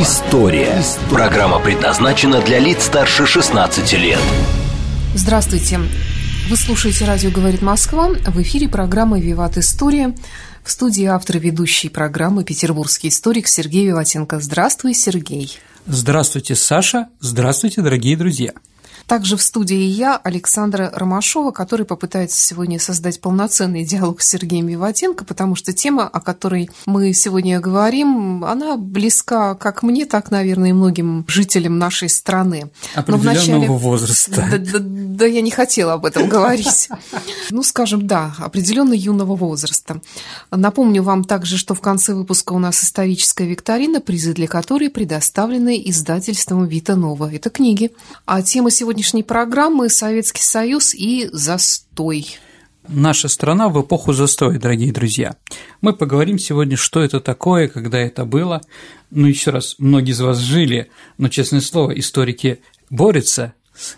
История». Программа предназначена для лиц старше 16 лет. Здравствуйте. Вы слушаете радио «Говорит Москва». В эфире программа «Виват История». В студии автор и ведущий программы петербургский историк Сергей Виватенко. Здравствуй, Сергей. Здравствуйте, Саша. Здравствуйте, дорогие друзья. Также в студии я, Александра Ромашова, которая попытается сегодня создать полноценный диалог с Сергеем Виватенко, потому что тема, о которой мы сегодня говорим, она близка как мне, так, наверное, и многим жителям нашей страны. Определенного возраста. Да, я не хотела об этом говорить. Ну, скажем, да, определенно юного возраста. Напомню вам также, что в конце выпуска у нас историческая викторина, призы для которой предоставлены издательством «Вита Нова». Это книги. А тема сегодняшней программы «Советский Союз и застой». Наша страна в эпоху застоя, дорогие друзья. Мы поговорим сегодня, что это такое, когда это было. Ну, еще раз, многие из вас жили, но, честное слово, историки борются,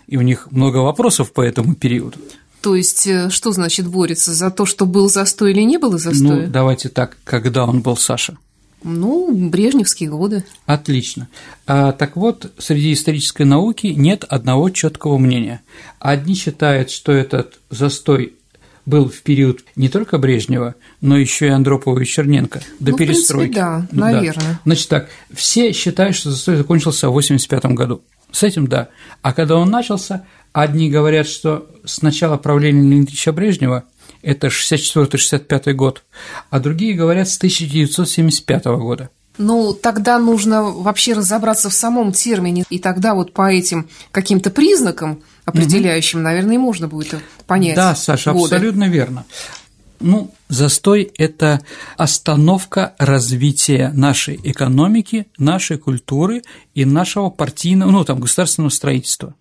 и у них много вопросов по этому периоду. То есть, что значит борется? За то, что был застой или не было застоя? Ну, давайте так, когда он был, Саша? Ну, брежневские годы. Отлично. Так вот, среди исторической науки нет одного четкого мнения. Одни считают, что этот застой был в период не только Брежнева, но еще и Андропова и Черненко до перестройки. В принципе, да, наверное. Да. Значит так, все считают, что застой закончился в 1985 году. С этим да. А когда он начался, одни говорят, что с начала правления Леонида Ильича Брежнева, это 1964-1965 год, а другие говорят с 1975 года. Ну, тогда нужно вообще разобраться в самом термине, и тогда вот по этим каким-то признакам определяющим, наверное, и можно будет понять. Да, Саша, годы. Абсолютно верно. Ну, застой – это остановка развития нашей экономики, нашей культуры и нашего партийного, государственного строительства.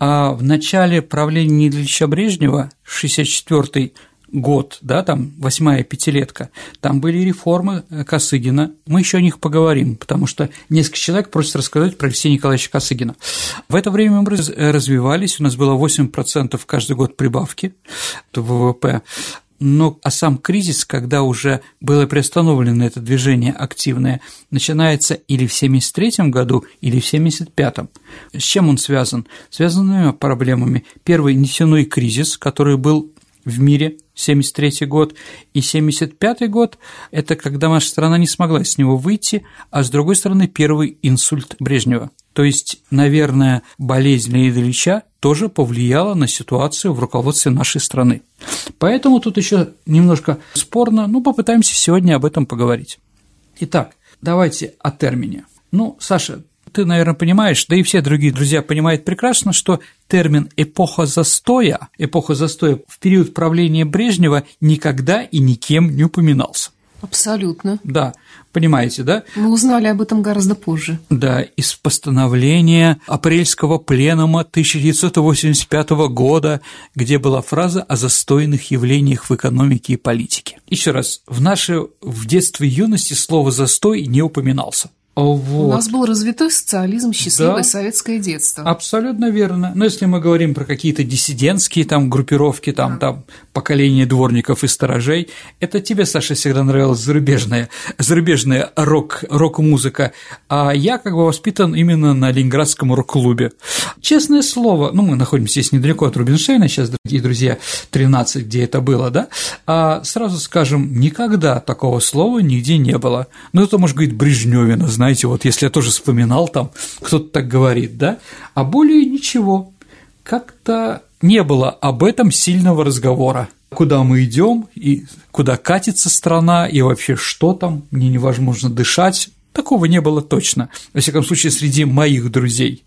А в начале правления Ильича Брежнева, 1964 год, да, там 8-я пятилетка, там были реформы Косыгина. Мы еще о них поговорим, потому что несколько человек просят рассказать про Алексея Николаевича Косыгина. В это время мы развивались, у нас было 8% каждый год прибавки в ВВП. А сам кризис, когда уже было приостановлено это движение активное, начинается или в 1973 году, или в 1975. С чем он связан? Связан с двумя проблемами. Первый – нефтяной кризис, который был в мире, 1973 год, и 1975 год – это когда наша страна не смогла из него выйти, а с другой стороны, первый инсульт Брежнева. То есть, наверное, болезнь Леонида Ильича тоже повлияла на ситуацию в руководстве нашей страны. Поэтому тут еще немножко спорно, попытаемся сегодня об этом поговорить. Итак, давайте о термине. Саша, ты, наверное, понимаешь, да и все другие друзья понимают прекрасно, что термин «эпоха застоя» в период правления Брежнева никогда и никем не упоминался. Абсолютно. Да, понимаете, да? Мы узнали об этом гораздо позже. Да, из постановления апрельского пленума 1985 года, где была фраза о застойных явлениях в экономике и политике. Еще раз, в детстве и юности слово «застой» не упоминался. Вот. У нас был развитой социализм, счастливое советское детство. Абсолютно верно. Но если мы говорим про какие-то диссидентские группировки, там поколение дворников и сторожей, это тебе, Саша, всегда нравилась зарубежная рок-музыка, а я воспитан именно на Ленинградском рок-клубе. Честное слово, мы находимся здесь недалеко от Рубинштейна, сейчас, дорогие друзья, 13, где это было, да, а сразу скажем, никогда такого слова нигде не было. Это, может, говорит, Брежневина, знаете, если я тоже вспоминал, там кто-то так говорит, да, а более ничего, как-то не было об этом сильного разговора, куда мы идем и куда катится страна, и вообще что там, мне невозможно дышать, такого не было точно, во всяком случае, среди моих друзей.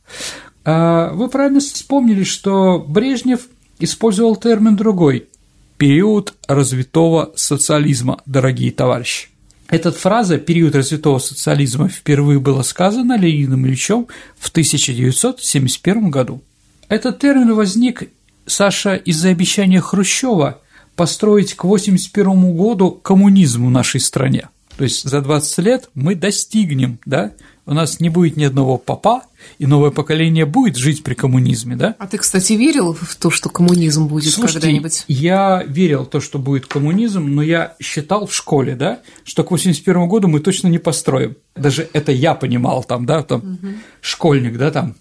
Вы правильно вспомнили, что Брежнев использовал термин другой – период развитого социализма, дорогие товарищи. Эта фраза «период развитого социализма» впервые была сказана Леонидом Ильичем в 1971 году. Этот термин возник, Саша, из-за обещания Хрущева построить к 1981 году коммунизм в нашей стране. То есть за 20 лет мы достигнем, да? У нас не будет ни одного попа, и новое поколение будет жить при коммунизме, да? А ты, кстати, верил в то, что коммунизм будет когда-нибудь? Я верил в то, что будет коммунизм, но я считал в школе, да, что к 1981 году мы точно не построим. Даже это я понимал там, да, там школьник, да, там.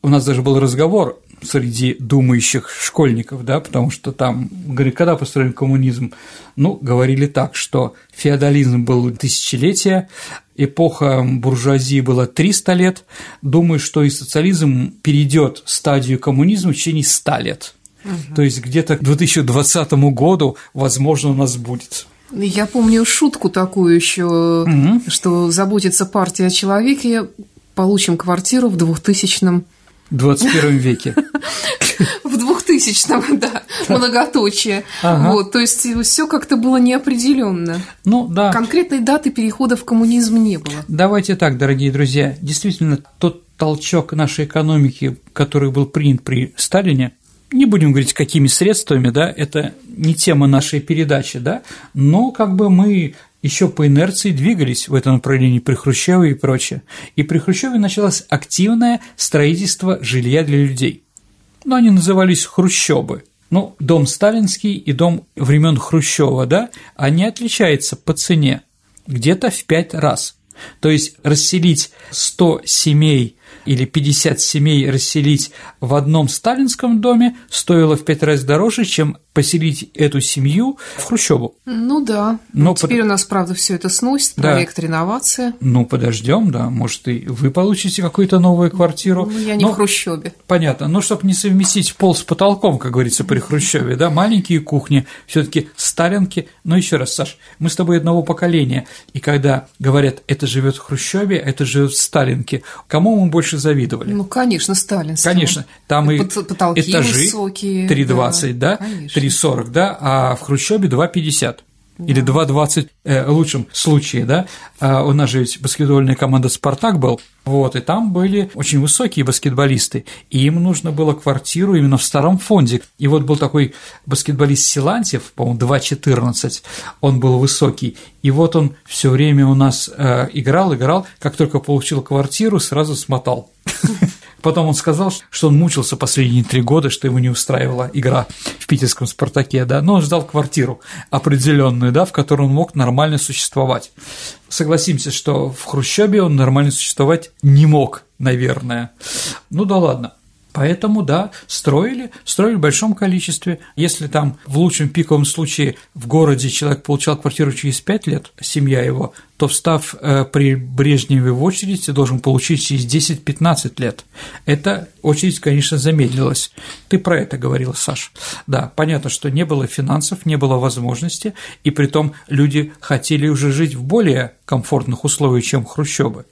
У нас даже был разговор среди думающих школьников, да, потому что там, говорили, когда построен коммунизм, ну, говорили так, что феодализм был тысячелетие, эпоха буржуазии была 300 лет, думаю, что и социализм перейдет стадию коммунизма в течение 100 лет, то есть где-то к 2020 году, возможно, у нас будет. Я помню шутку такую еще, что заботится партия о человеке, получим квартиру в 21 веке. В 2000-м, да, многоточие. Ага. Вот, то есть все как-то было неопределенно. Ну, да. Конкретной даты перехода в коммунизм не было. Давайте так, дорогие друзья, действительно, тот толчок нашей экономики, который был принят при Сталине, не будем говорить, какими средствами, да, это не тема нашей передачи, да, но как бы мы еще по инерции двигались в этом направлении при Хрущеве и прочее. И при Хрущеве началось активное строительство жилья для людей. Но они назывались хрущёбы. Ну, дом сталинский и дом времен Хрущева, да, они отличаются по цене где-то в 5 раз. То есть расселить 100 семей или 50 семей расселить в одном сталинском доме стоило в 5 раз дороже, чем поселить эту семью в хрущёбу. Ну да. Но теперь у нас, правда, все это сносит, да. Проект реновации. Ну, подождем, да, может, и вы получите какую-то новую квартиру. Ну, я не в хрущёбе. Понятно, но чтобы не совместить пол с потолком, как говорится, при Хрущеве, да, маленькие кухни, все таки сталинки. Но еще раз, Саш, мы с тобой одного поколения, и когда говорят, это живет в хрущёбе, это живет в сталинке, кому мы больше завидовали? Ну, конечно, сталинскому. Конечно, там и этажи высокие, 3,20, да, 3,40, да, а в хрущёбе 2,50 или 2,20 в лучшем случае, да. У нас же ведь баскетбольная команда «Спартак» был, вот, и там были очень высокие баскетболисты, и им нужно было квартиру именно в старом фонде. И вот был такой баскетболист Силантьев, по-моему, 2,14, он был высокий, и вот он все время у нас играл, как только получил квартиру, сразу смотал. Потом он сказал, что он мучился последние 3 года, что ему не устраивала игра в питерском «Спартаке», да, но он ждал квартиру определенную, да, в которой он мог нормально существовать. Согласимся, что в хрущёбе он нормально существовать не мог, наверное. Ну да ладно. Поэтому, да, строили в большом количестве. Если там в лучшем пиковом случае в городе человек получал квартиру через 5 лет, семья его, то, встав при Брежневе в очередь, должен получить через 10-15 лет. Эта очередь, конечно, замедлилась. Ты про это говорил, Саш. Да, понятно, что не было финансов, не было возможности, и притом люди хотели уже жить в более комфортных условиях, чем хрущёбы,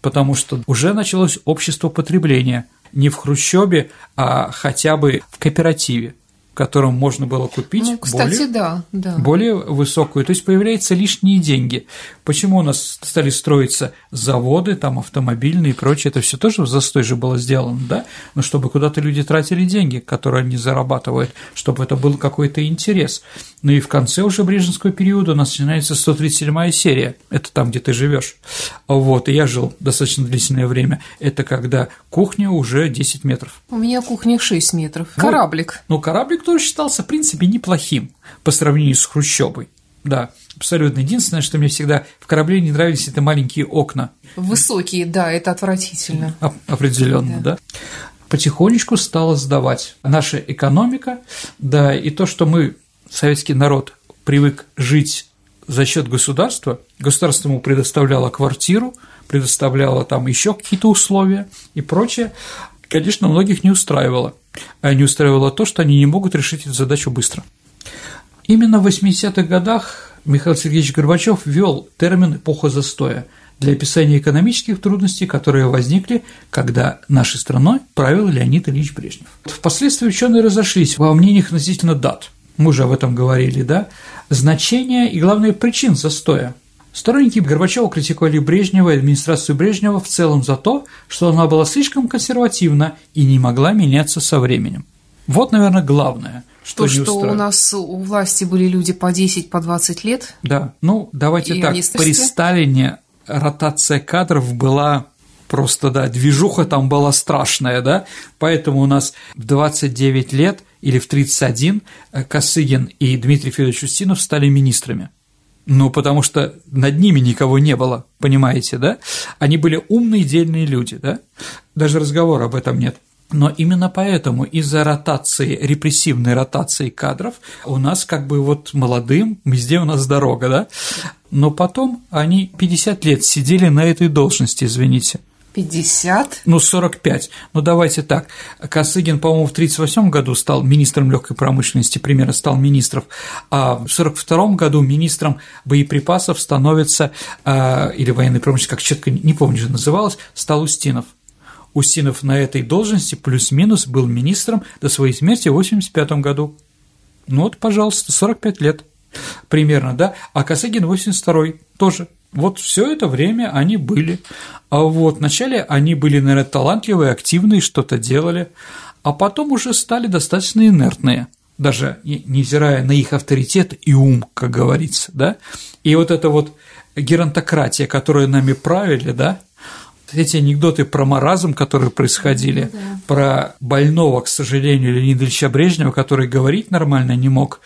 потому что уже началось общество потребления. Не в хрущёбе, а хотя бы в кооперативе, в котором можно было купить, ну, кстати, более более высокую. То есть появляются лишние деньги. Почему у нас стали строиться заводы, там, автомобильные и прочее, это все тоже в застой же было сделано, да? Но чтобы куда-то люди тратили деньги, которые они зарабатывают, чтобы это был какой-то интерес. Ну и в конце уже Брежневского периода у нас начинается 137-я серия, это там, где ты живешь. Вот, и я жил достаточно длительное время, это когда кухня уже 10 метров. У меня кухня 6 метров, вот. Кораблик. Ну, кораблик тоже считался, в принципе, неплохим по сравнению с хрущёбой, да, абсолютно. Единственное, что мне всегда в корабле не нравились, это маленькие окна. Высокие, да, это отвратительно. Определенно, да. Потихонечку стало сдавать наша экономика, да, и то, что мы, советский народ, привык жить за счет государства, государство ему предоставляло квартиру, предоставляло там еще какие-то условия и прочее, конечно, многих не устраивало. А не устраивало то, что они не могут решить эту задачу быстро. Именно в 80-х годах Михаил Сергеевич Горбачев ввёл термин «эпоха застоя» для описания экономических трудностей, которые возникли, когда нашей страной правил Леонид Ильич Брежнев. Впоследствии ученые разошлись во мнениях относительно дат, мы уже об этом говорили, да, значения и, главное, причин застоя. Сторонники Горбачева критиковали Брежнева и администрацию Брежнева в целом за то, что она была слишком консервативна и не могла меняться со временем. Вот, наверное, главное, что не устраивает. То, что у нас у власти были люди по 10, по 20 лет. Да, ну давайте так, при Сталине ротация кадров была просто, да, движуха там была страшная, да, поэтому у нас в 29 лет или в 31 Косыгин и Дмитрий Федорович Устинов стали министрами. Ну, потому что над ними никого не было, понимаете, да? Они были умные, дельные люди, да? Даже разговора об этом нет. Но именно поэтому из-за ротации, репрессивной ротации кадров у нас как бы вот молодым, везде у нас дорога, да? Но потом они 50 лет сидели на этой должности, извините. 50? Ну, 45. Ну, давайте так. Косыгин, по-моему, в 1938 году стал министром легкой промышленности, примерно стал министром, а в 1942 году министром боеприпасов становится, или военной промышленности, как четко не помню, что называлось, стал Устинов. Устинов на этой должности плюс-минус был министром до своей смерти в 1985 году. Ну вот, пожалуйста, 45 лет примерно, да, а Косыгин 82-й тоже. Вот все это время они были. А вот вначале они были, наверное, талантливые, активные, что-то делали, а потом уже стали достаточно инертные, даже невзирая на их авторитет и ум, как говорится, да. И вот эта вот геронтократия, которую нами правили, да, эти анекдоты про маразм, которые происходили, да, про больного, к сожалению, Леонида Ильича Брежнева, который говорить нормально не мог,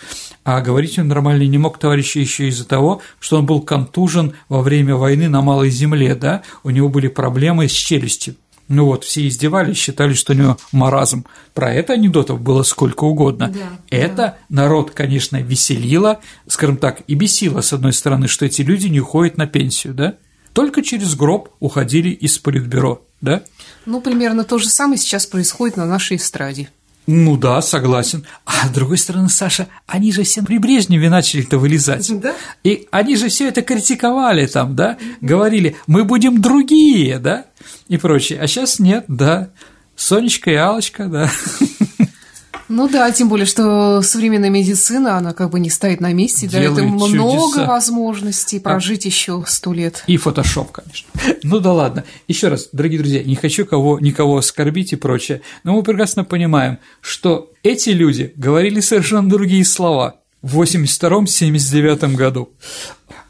а говорить он нормально не мог, товарищи, еще из-за того, что он был контужен во время войны на Малой Земле, да, у него были проблемы с челюстью. Ну вот, все издевались, считали, что у него маразм. Про это анекдотов было сколько угодно. Да, это да. Народ, конечно, веселило, скажем так, и бесило, с одной стороны, что эти люди не уходят на пенсию, да? Только через гроб уходили из политбюро, да? Ну, примерно то же самое сейчас происходит на нашей эстраде. Ну да, согласен. А с другой стороны, Саша, они же все при Брежневе начали-то вылезать. Да? И они же все это критиковали там, да? Говорили, мы будем другие, да? И прочее. А сейчас нет, да. Сонечка и Аллочка, да. Ну да, тем более, что современная медицина, она как бы не стоит на месте, делает, да, это много чудеса, возможностей прожить еще 100 лет. И фотошоп, конечно. Ну да ладно. Еще раз, дорогие друзья, не хочу никого оскорбить и прочее, но мы прекрасно понимаем, что эти люди говорили совершенно другие слова в 1982-1979 году.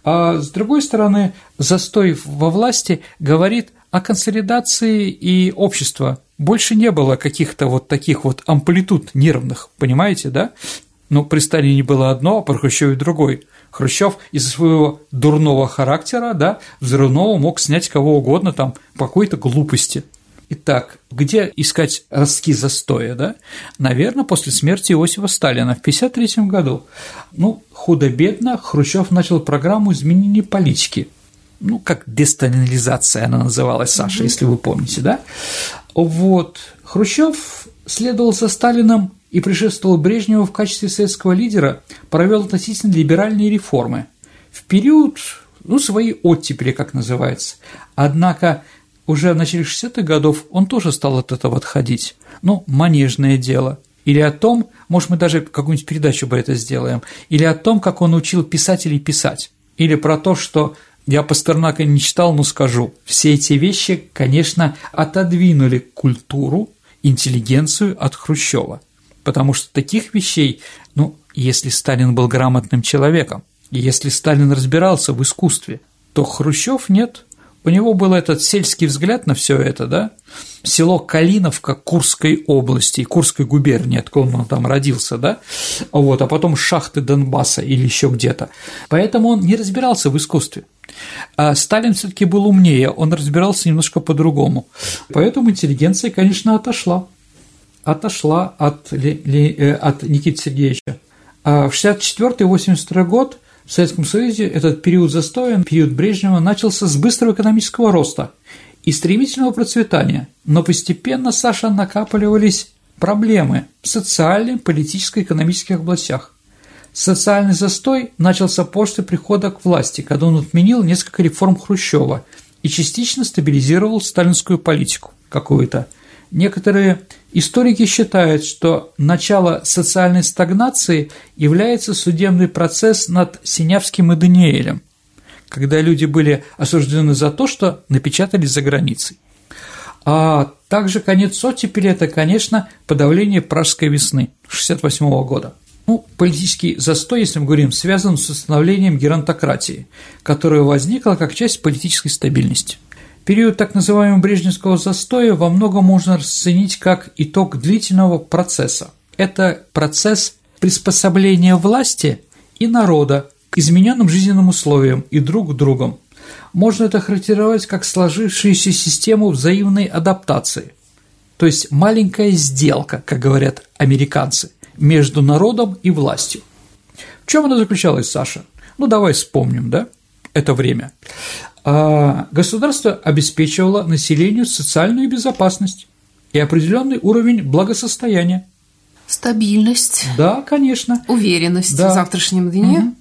А с другой стороны, застой во власти говорит о консолидации и общества. Больше не было каких-то вот таких вот амплитуд нервных, понимаете, да? Но при Сталине было одно, а при Хрущёве другой. Хрущев из-за своего дурного характера, да, взрывного мог снять кого угодно там по какой-то глупости. Итак, где искать ростки застоя, да? Наверное, после смерти Иосифа Сталина в 1953 году. Ну, худо-бедно Хрущев начал программу изменения политики. Ну, как десталинализация она называлась, Саша, если вы помните, да? Вот, Хрущев следовал за Сталином и предшествовал Брежневу в качестве советского лидера, провел относительно либеральные реформы в период, ну, своей оттепели, как называется. Однако уже в начале 60-х годов он тоже стал от этого отходить. Ну, «Манежное дело». Или о том, может, мы даже какую-нибудь передачу бы это сделаем, или о том, как он учил писателей писать, или про то, что… Я Пастернака не читал, но скажу, все эти вещи, конечно, отодвинули культуру, интеллигенцию от Хрущева, потому что таких вещей, ну, если Сталин был грамотным человеком, если Сталин разбирался в искусстве, то Хрущев нет. У него был этот сельский взгляд на все это, да, село Калиновка Курской области, Курской губернии, откуда он там родился, да, вот, а потом шахты Донбасса или еще где-то, поэтому он не разбирался в искусстве. А Сталин все-таки был умнее, он разбирался немножко по-другому, поэтому интеллигенция, конечно, отошла от Никиты Сергеевича. В 1964-1982 год в Советском Союзе этот период застоя, период Брежнева, начался с быстрого экономического роста и стремительного процветания, но постепенно, Саша, накапливались проблемы в социальном, политическом и экономических областях. Социальный застой начался после прихода к власти, когда он отменил несколько реформ Хрущева и частично стабилизировал сталинскую политику какую-то. Некоторые историки считают, что начало социальной стагнации является судебный процесс над Синявским и Даниэлем, когда люди были осуждены за то, что напечатались за границей. А также конец оттепели – это, конечно, подавление Пражской весны 1968 года. Ну, политический застой, если мы говорим, связан с установлением геронтократии, которая возникла как часть политической стабильности. Период так называемого брежневского застоя во многом можно расценить как итог длительного процесса. Это процесс приспособления власти и народа к измененным жизненным условиям и друг другом. Можно это характеризовать как сложившуюся систему взаимной адаптации, то есть маленькая сделка, как говорят американцы, между народом и властью. В чем она заключалась, Саша? Ну, давай вспомним, да, это время. Государство обеспечивало населению социальную безопасность и определенный уровень благосостояния. Стабильность. Да, конечно. Уверенность в завтрашнем дне. Угу.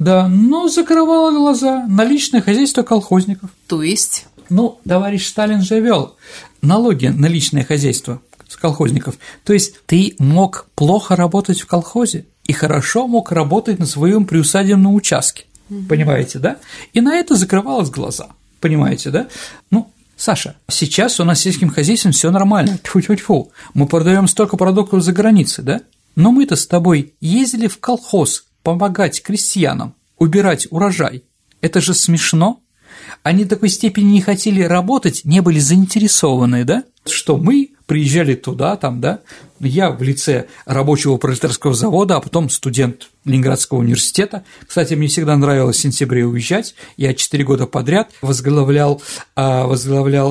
Да, но закрывало глаза на личное хозяйство колхозников. То есть? Ну, товарищ Сталин же вёл налоги на личное хозяйство колхозников. То есть ты мог плохо работать в колхозе и хорошо мог работать на своем приусадебном участке, понимаете, да? И на это закрывалось глаза, понимаете, да? Ну, Саша, сейчас у нас с сельским хозяйством все нормально, тьфу-тьфу-тьфу, мы продаем столько продуктов за границей, да? Но мы-то с тобой ездили в колхоз помогать крестьянам убирать урожай, это же смешно. Они до такой степени не хотели работать, не были заинтересованы, да, что мы приезжали туда, там, да, я в лице рабочего пролетарского завода, а потом студент Ленинградского университета. Кстати, мне всегда нравилось в сентябре уезжать, я 4 года подряд возглавлял,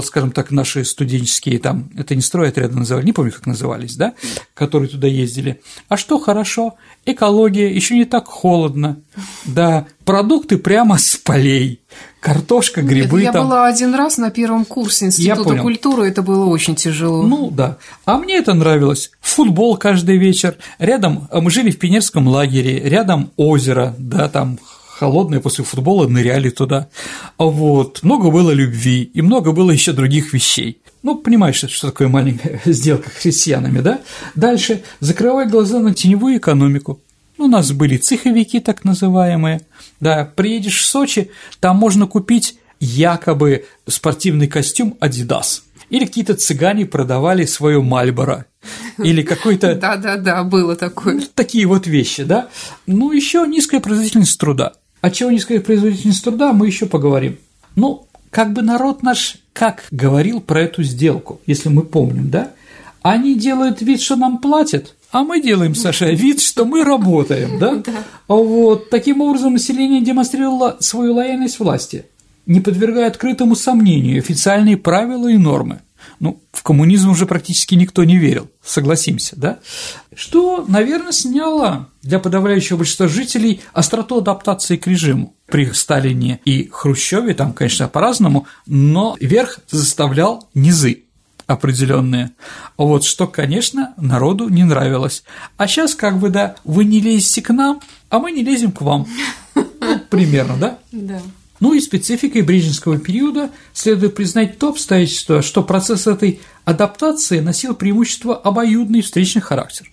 скажем так, наши студенческие, там, это не стройотряды называли, не помню, как назывались, да, которые туда ездили. А что хорошо, экология, еще не так холодно, да, продукты прямо с полей. Картошка, грибы. Я была один раз на первом курсе Института культуры, это было очень тяжело. Ну да. А мне это нравилось. Футбол каждый вечер. Рядом мы жили в пионерском лагере, рядом озеро, да, там холодное, после футбола ныряли туда. Вот. Много было любви и много было еще других вещей. Ну, понимаешь, что такое маленькая сделка с крестьянами, да? Дальше. Закрывай глаза на теневую экономику. У нас были цеховики, так называемые. Да, приедешь в Сочи, там можно купить якобы спортивный костюм «Адидас». Или какие-то цыгане продавали свое «Мальборо». Или какой-то… Да-да-да, было такое. Такие вот вещи, да. Ну, еще низкая производительность труда. От чего низкая производительность труда, мы еще поговорим. Ну, как бы народ наш как говорил про эту сделку, если мы помним, да? Они делают вид, что нам платят, а мы делаем, Саша, вид, что мы работаем, да? Вот. Таким образом, население демонстрировало свою лояльность власти, не подвергая открытому сомнению официальные правила и нормы. Ну, в коммунизм уже практически никто не верил, согласимся, да? Что, наверное, сняло для подавляющего большинства жителей остроту адаптации к режиму. При Сталине и Хрущеве, там, конечно, по-разному, но верх заставлял низы определенные. Вот что, конечно, народу не нравилось. А сейчас, как бы, да, вы не лезете к нам, а мы не лезем к вам. Примерно, да? Да. Ну и спецификой брежневского периода следует признать то обстоятельство, что процесс этой адаптации носил преимущество обоюдный встречный характер.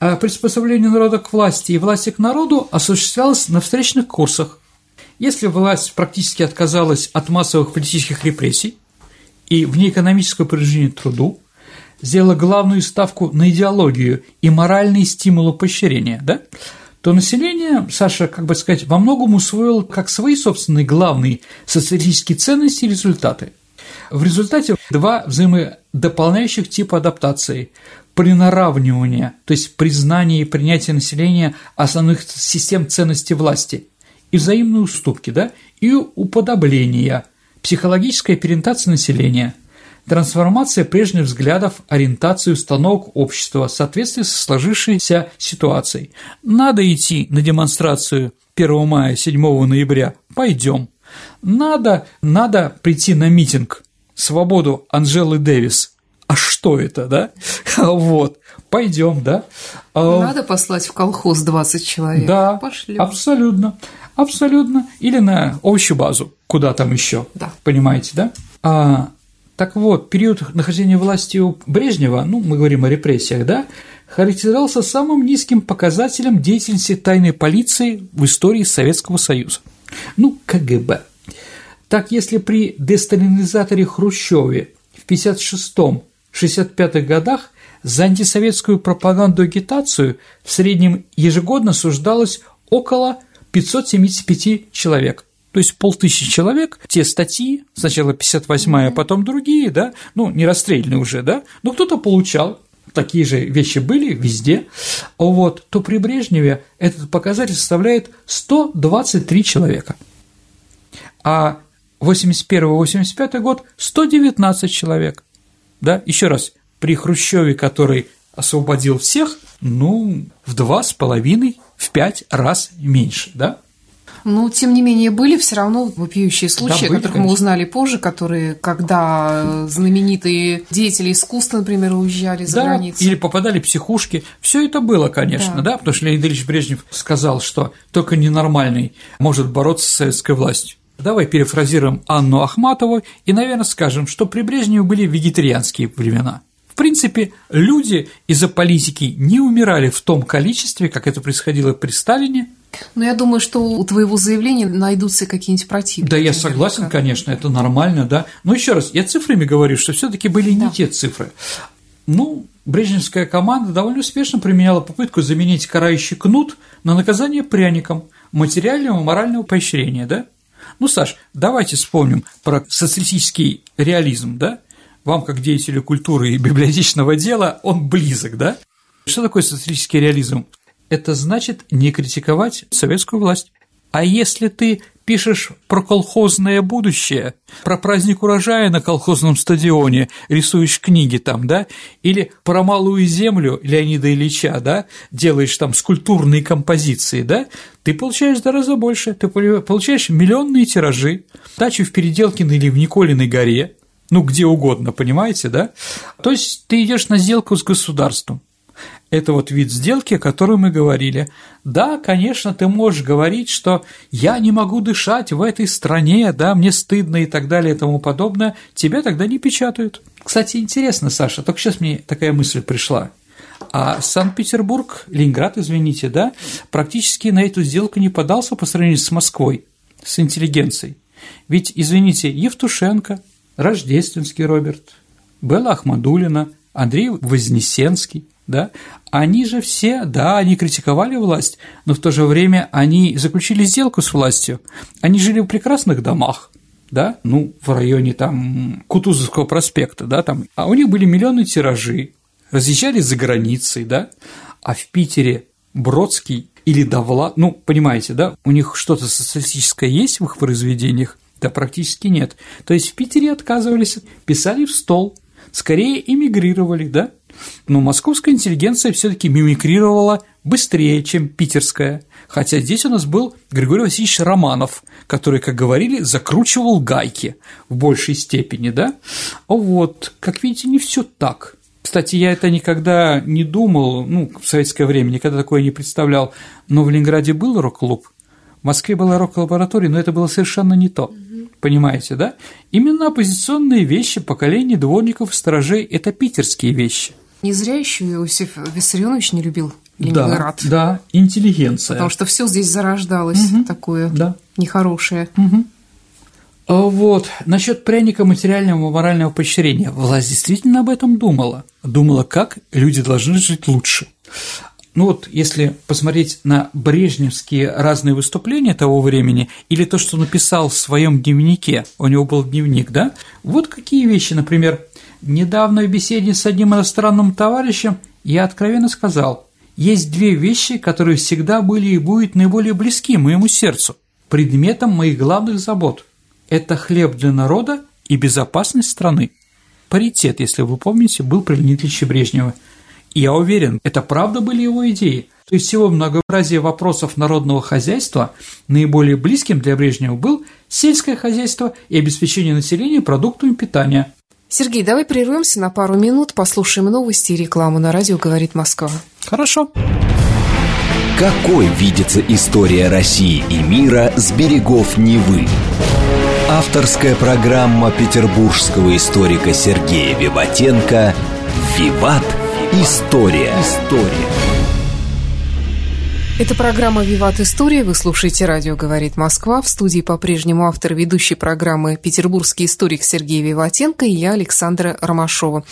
А приспособление народа к власти и власти к народу осуществлялось на встречных курсах. Если власть практически отказалась от массовых политических репрессий и внеэкономическое принуждение труду, сделала главную ставку на идеологию и моральные стимулы поощрения, да, то население, Саша, как бы сказать, во многом усвоило как свои собственные главные социалистические ценности и результаты. В результате два взаимодополняющих типа адаптации – приноравнивание, то есть признание и принятие населения основных систем ценностей власти, и взаимные уступки, да, и уподобление, психологическая переориентация населения, трансформация прежних взглядов, ориентации установок общества в соответствии со сложившейся ситуацией. Надо идти на демонстрацию 1 мая, 7 ноября – пойдем. Надо прийти на митинг «Свободу Анджелы Дэвис». А что это, да? Вот, пойдем, да? Надо послать в колхоз 20 человек. Да, пошлём. Абсолютно. Абсолютно. Или на овощную базу, куда там еще, да. Понимаете, да? Так вот, период нахождения власти у Брежнева, ну, мы говорим о репрессиях, да, характеризовался самым низким показателем деятельности тайной полиции в истории Советского Союза. Ну, КГБ. Так, если при десталинизаторе Хрущеве в 1956-1965 годах за антисоветскую пропаганду и агитацию в среднем ежегодно суждалось около 575 человек, то есть 1500 человек, те статьи, сначала 58-я, а потом другие, да, ну, не расстрельные уже, да, но кто-то получал, такие же вещи были везде, вот, то при Брежневе этот показатель составляет 123 человека, а 1981-1985 год – 119 человек, да, еще раз, при Хрущеве, который освободил всех, ну, в 2,5, в 5 раз меньше, да? Но, тем не менее, были все равно вопиющие случаи, да, были, о которых, конечно, мы узнали позже, которые, когда знаменитые деятели искусства, например, уезжали за границу. Или попадали в психушки. Все это было, конечно, да, потому что Леонид Ильич Брежнев сказал, что только ненормальный может бороться с советской властью. Давай перефразируем Анну Ахматову и, наверное, скажем, что при Брежневе были вегетарианские времена. В принципе, люди из-за политики не умирали в том количестве, как это происходило при Сталине. Но я думаю, что у твоего заявления найдутся какие-нибудь противники. Да, я согласен, конечно, это нормально, да. Но еще раз, я цифрами говорю, что все-таки были не те цифры. Ну, брежневская команда довольно успешно применяла попытку заменить карающий кнут на наказание пряником материального и морального поощрения, да? Ну, Саш, давайте вспомним про социалистический реализм, да? Вам, как деятелю культуры и библиотечного дела, он близок, да? Что такое социалистический реализм? Это значит не критиковать советскую власть. А если ты пишешь про колхозное будущее, про праздник урожая на колхозном стадионе, рисуешь книги там, да, или про малую землю Леонида Ильича, да, делаешь там скульптурные композиции, да, ты получаешь в 2 раза больше, ты получаешь миллионные тиражи, дачу в Переделкиной или в Николиной горе, ну, где угодно, понимаете, да? То есть ты идешь на сделку с государством. Это вот вид сделки, о которой мы говорили. Да, конечно, ты можешь говорить, что я не могу дышать в этой стране, да, мне стыдно и так далее и тому подобное. Тебя тогда не печатают. Кстати, интересно, Саша, только сейчас мне такая мысль пришла. А Санкт-Петербург, Ленинград, извините, да, практически на эту сделку не подался по сравнению с Москвой, с интеллигенцией. Ведь, извините, Евтушенко, Рождественский Роберт, Белла Ахмадулина, Андрей Вознесенский, да, они же все, да, они критиковали власть, но в то же время они заключили сделку с властью, они жили в прекрасных домах, да, ну, в районе там Кутузовского проспекта, да, там, а у них были миллионы тиражи, разъезжали за границей, да, а в Питере Бродский или Довлатов, ну, понимаете, да, у них что-то социалистическое есть в их произведениях? Да, практически нет. То есть в Питере отказывались, писали в стол, скорее эмигрировали, да? Но московская интеллигенция все-таки мимикрировала быстрее, чем питерская. Хотя здесь у нас был Григорий Васильевич Романов, который, как говорили, закручивал гайки в большей степени, да? Вот, как видите, не все так. Кстати, я это никогда не думал, ну, в советское время никогда такое не представлял, но в Ленинграде был рок-клуб, в Москве была рок-лаборатория, но это было совершенно не то. Понимаете, да? Именно оппозиционные вещи поколения дворников и сторожей – это питерские вещи. Не зря еще Иосиф Виссарионович не любил Ленинград. Да, да, интеллигенция. Потому что все здесь зарождалось такое нехорошее. Вот, насчет пряника материального и морального поощрения. Власть действительно об этом думала. Думала, как люди должны жить лучше. Ну вот, если посмотреть на брежневские разные выступления того времени или то, что написал в своем дневнике, у него был дневник, да, вот какие вещи, например, недавно в беседе с одним иностранным товарищем я откровенно сказал, есть 2 вещи, которые всегда были и будут наиболее близки моему сердцу, предметом моих главных забот. Это хлеб для народа и безопасность страны. Паритет, если вы помните, был при Леониде Ильиче Брежневе. Я уверен, это правда были его идеи. То есть всего многообразия вопросов народного хозяйства наиболее близким для Брежнева был сельское хозяйство и обеспечение населения продуктами питания. Сергей, давай прервемся на пару минут, послушаем новости и рекламу на радио «Говорит Москва». Хорошо. Какой видится история России и мира с берегов Невы? Авторская программа петербургского историка Сергея Виватенко «Виват. История». Это программа «Виват История». Вы слушаете радио «Говорит Москва». В студии по-прежнему автор ведущей программы петербургский историк Сергей Виватенко и я, Александра Ромашова.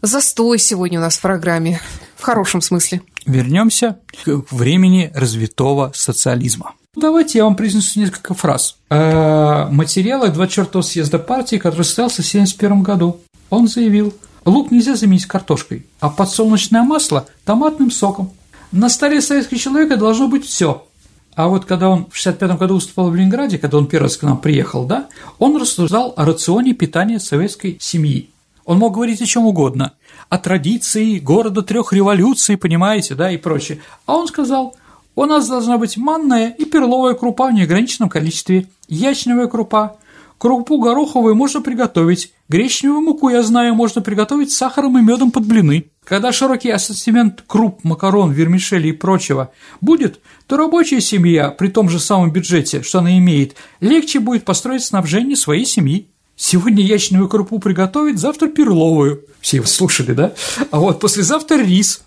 Застой сегодня у нас в программе, в хорошем смысле. Вернемся к времени развитого социализма. Давайте я вам произнесу несколько фраз. Материалы 24-го съезда партии, который состоялся в 1971 году. Он заявил: лук нельзя заменить картошкой, а подсолнечное масло – томатным соком. На столе советского человека должно быть все. А вот когда он в 1965 году выступал в Ленинграде, когда он первый раз к нам приехал, да, он рассуждал о рационе питания советской семьи. Он мог говорить о чем угодно, о традиции города трех революций, понимаете, да, и прочее. А он сказал: у нас должна быть манная и перловая крупа в неограниченном количестве, ячневая крупа, крупу гороховую можно приготовить, гречневую муку, я знаю, можно приготовить с сахаром и медом под блины. Когда широкий ассортимент круп, макарон, вермишели и прочего будет, то рабочая семья при том же самом бюджете, что она имеет, легче будет построить снабжение своей семьи. Сегодня ячневую крупу приготовить, завтра перловую. Все его слушали, да? А вот послезавтра рис.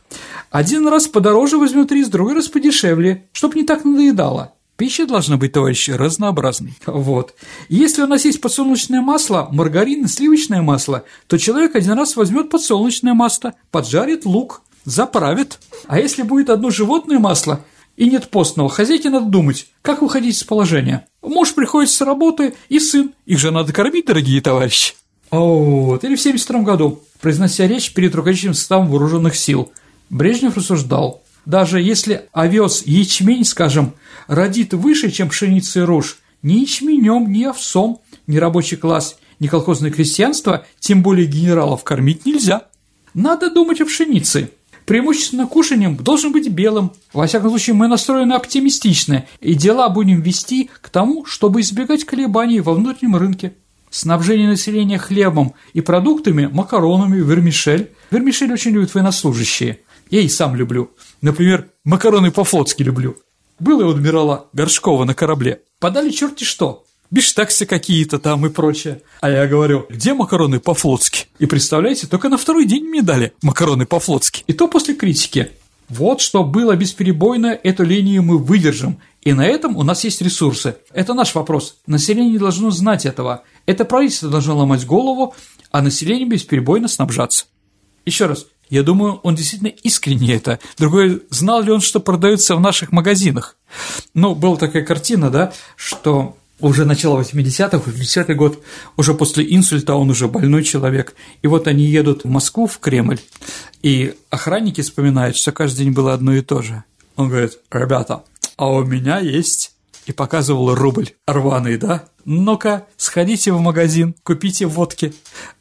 Один раз подороже возьмёт рис, другой раз подешевле, чтобы не так надоедало. Пища должна быть, товарищи, разнообразной. Вот. Если у нас есть подсолнечное масло, маргарин и сливочное масло, то человек один раз возьмет подсолнечное масло, поджарит лук, заправит. А если будет одно животное масло и нет постного, хозяйке надо думать, как выходить из положения. Муж приходит с работы и сын, их же надо кормить, дорогие товарищи. Вот. Или в 1972 году, произнося речь перед руководящим составом вооруженных сил, Брежнев рассуждал: даже если овес, ячмень, скажем, родит выше, чем пшеница и рожь, ни ячменем, ни овсом, ни рабочий класс, ни колхозное крестьянство, тем более генералов, кормить нельзя. Надо думать о пшенице. Преимущественно кушанием должен быть белым. Во всяком случае, мы настроены оптимистично, и дела будем вести к тому, чтобы избегать колебаний во внутреннем рынке. Снабжение населения хлебом и продуктами, макаронами, вермишель. Вермишель очень любят военнослужащие. Я и сам люблю. Например, макароны по-флотски люблю. Было у адмирала Горшкова на корабле. Подали черти что. Биштексы какие-то там и прочее. А я говорю: где макароны по-флотски? И представляете, только на второй день мне дали макароны по-флотски. И то после критики. Вот что было бесперебойно, эту линию мы выдержим. И на этом у нас есть ресурсы. Это наш вопрос. Население должно знать этого. Это правительство должно ломать голову, а население бесперебойно снабжаться. Еще раз. Я думаю, он действительно искренне это. Другое, знал ли он, что продается в наших магазинах? Ну, была такая картина, да, что уже начало 80-х, 80-й год, уже после инсульта он уже больной человек. И вот они едут в Москву, в Кремль, и охранники вспоминают, что каждый день было одно и то же. Он говорит: ребята, а у меня есть... И показывал рубль рваный, да? Ну-ка, сходите в магазин, купите водки.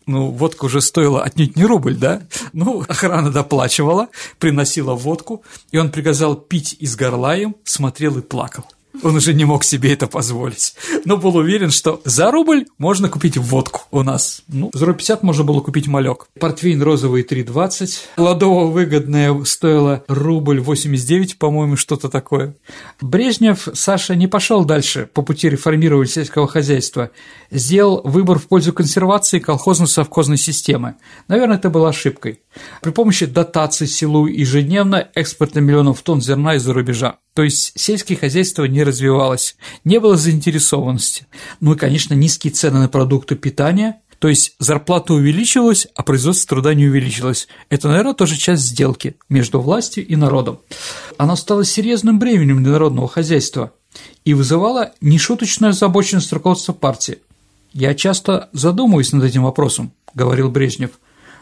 Ну, водка уже стоила отнюдь не рубль, да? Ну, охрана доплачивала, приносила водку, и он приказал пить из горла им, смотрел и плакал. Он уже не мог себе это позволить, но был уверен, что за рубль можно купить водку у нас. Ну, за 50 можно было купить малек. Портвейн розовый 3,20, ладово-выгодное стоило рубль 89, по-моему, что-то такое. Брежнев, Саша, не пошел дальше по пути реформирования сельского хозяйства, сделал выбор в пользу консервации колхозно-совхозной системы. Наверное, это была ошибкой. При помощи дотаций селу ежедневно экспорт на миллионов тонн зерна из-за рубежа. То есть сельское хозяйство не развивалось, не было заинтересованности. Ну и, конечно, низкие цены на продукты питания, то есть зарплата увеличилась, а производство труда не увеличилось. Это, наверное, тоже часть сделки между властью и народом. Оно стало серьезным бременем для народного хозяйства и вызывало нешуточную озабоченность руководства партии. «Я часто задумываюсь над этим вопросом», – говорил Брежнев.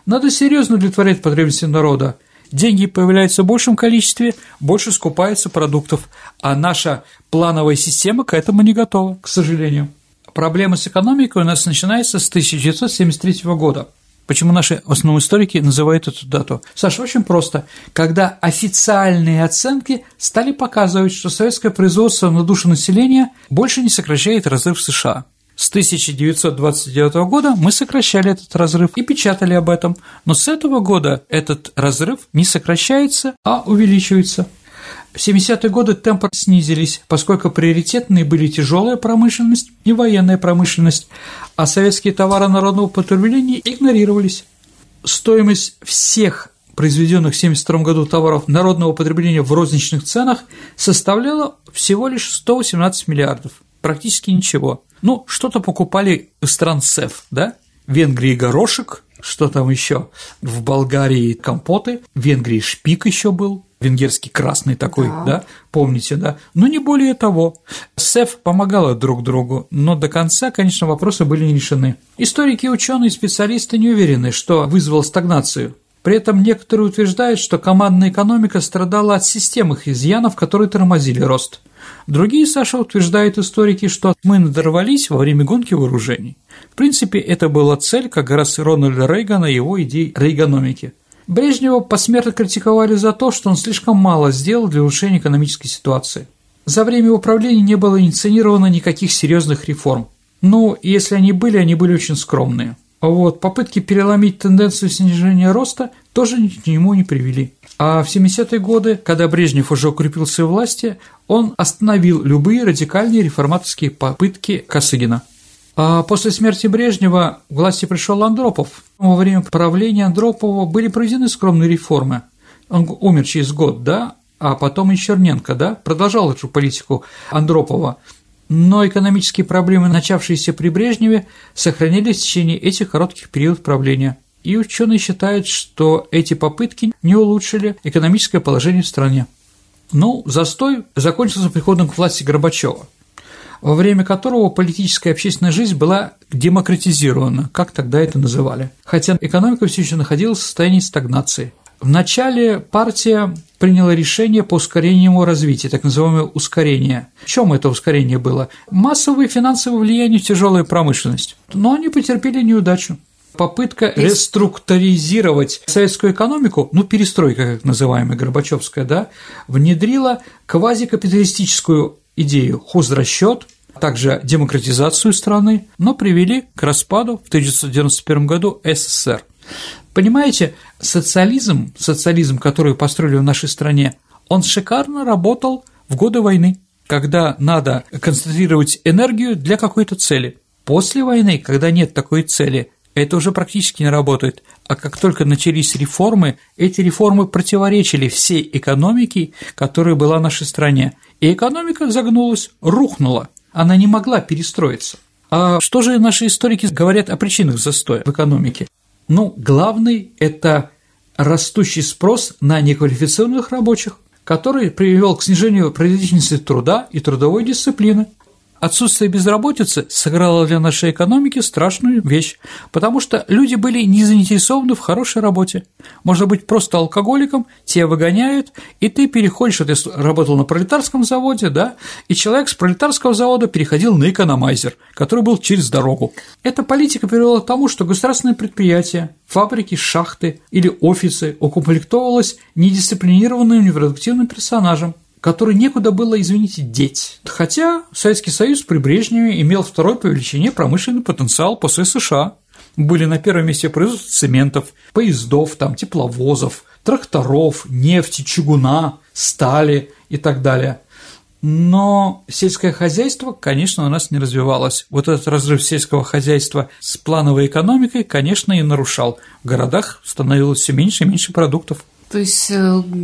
«Надо серьезно удовлетворять потребности народа. Деньги появляются в большем количестве, больше скупается продуктов, а наша плановая система к этому не готова, к сожалению». Проблема с экономикой у нас начинается с 1973 года. Почему наши основные историки называют эту дату? Саша, очень просто. Когда официальные оценки стали показывать, что советское производство на душу населения больше не сокращает разрыв США. С 1929 года мы сокращали этот разрыв и печатали об этом, но с этого года этот разрыв не сокращается, а увеличивается. В 70-е годы темпы снизились, поскольку приоритетные были тяжелая промышленность и военная промышленность, а советские товары народного потребления игнорировались. Стоимость всех произведенных в 1972 году товаров народного потребления в розничных ценах составляло всего лишь 118 миллиардов, практически ничего. Ну, что-то покупали из стран СЭФ, да? В Венгрии горошек, что там еще? В Болгарии компоты, в Венгрии шпик еще был, венгерский красный такой, да, помните, да? Но не более того. СЭФ помогала друг другу, но до конца, конечно, вопросы были не решены. Историки, ученые, специалисты не уверены, что вызвало стагнацию. При этом некоторые утверждают, что командная экономика страдала от системных изъянов, которые тормозили рост. Другие, Саша, утверждают историки, что мы надорвались во время гонки вооружений. В принципе, это была цель как раз Рональда Рейгана и его идей рейгономики. Брежнева посмертно критиковали за то, что он слишком мало сделал для улучшения экономической ситуации. За время управления не было инициировано никаких серьезных реформ. Ну, если они были очень скромные. Вот, попытки переломить тенденцию снижения роста тоже к нему не привели. А в 70-е годы, когда Брежнев уже укрепился в власти, он остановил любые радикальные реформаторские попытки Косыгина. А после смерти Брежнева к власти пришел Андропов. Во время правления Андропова были проведены скромные реформы. Он умер через год, да, а потом и Черненко, да, продолжал эту политику Андропова. Но экономические проблемы, начавшиеся при Брежневе, сохранились в течение этих коротких периодов правления. И ученые считают, что эти попытки не улучшили экономическое положение в стране. Ну, застой закончился приходом к власти Горбачева, во время которого политическая и общественная жизнь была демократизирована, как тогда это называли, хотя экономика все еще находилась в состоянии стагнации. Вначале партия приняла решение по ускорению его развития, так называемое ускорение. В чем это ускорение было? Массовое финансовое влияние в тяжелую промышленность. Но они потерпели неудачу. Попытка реструктуризировать советскую экономику, ну, перестройка, как называемая, горбачевская, да, внедрила квазикапиталистическую идею хозрасчёт, а также демократизацию страны, но привели к распаду в 1991 году СССР. Понимаете, социализм, который построили в нашей стране, он шикарно работал в годы войны, когда надо концентрировать энергию для какой-то цели. После войны, когда нет такой цели, это уже практически не работает. А как только начались реформы, эти реформы противоречили всей экономике, которая была в нашей стране. И экономика загнулась, рухнула, она не могла перестроиться. А что же наши историки говорят о причинах застоя в экономике? Ну, главный – это растущий спрос на неквалифицированных рабочих, который привел к снижению производительности труда и трудовой дисциплины. Отсутствие безработицы сыграло для нашей экономики страшную вещь, потому что люди были не заинтересованы в хорошей работе. Можно быть просто алкоголиком, тебя выгоняют, и ты переходишь, вот я работал на пролетарском заводе, да, и человек с пролетарского завода переходил на экономайзер, который был через дорогу. Эта политика привела к тому, что государственные предприятия, фабрики, шахты или офисы укомплектовывались недисциплинированным непродуктивным персонажем, который некуда было, извините, деть. Хотя Советский Союз при Брежневе имел второй по величине промышленный потенциал после США. Были на первом месте производства цементов, поездов, там, тепловозов, тракторов, нефти, чугуна, стали и так далее. Но сельское хозяйство, конечно, у нас не развивалось. Вот этот разрыв сельского хозяйства с плановой экономикой, конечно, и нарушал. В городах становилось все меньше и меньше продуктов. То есть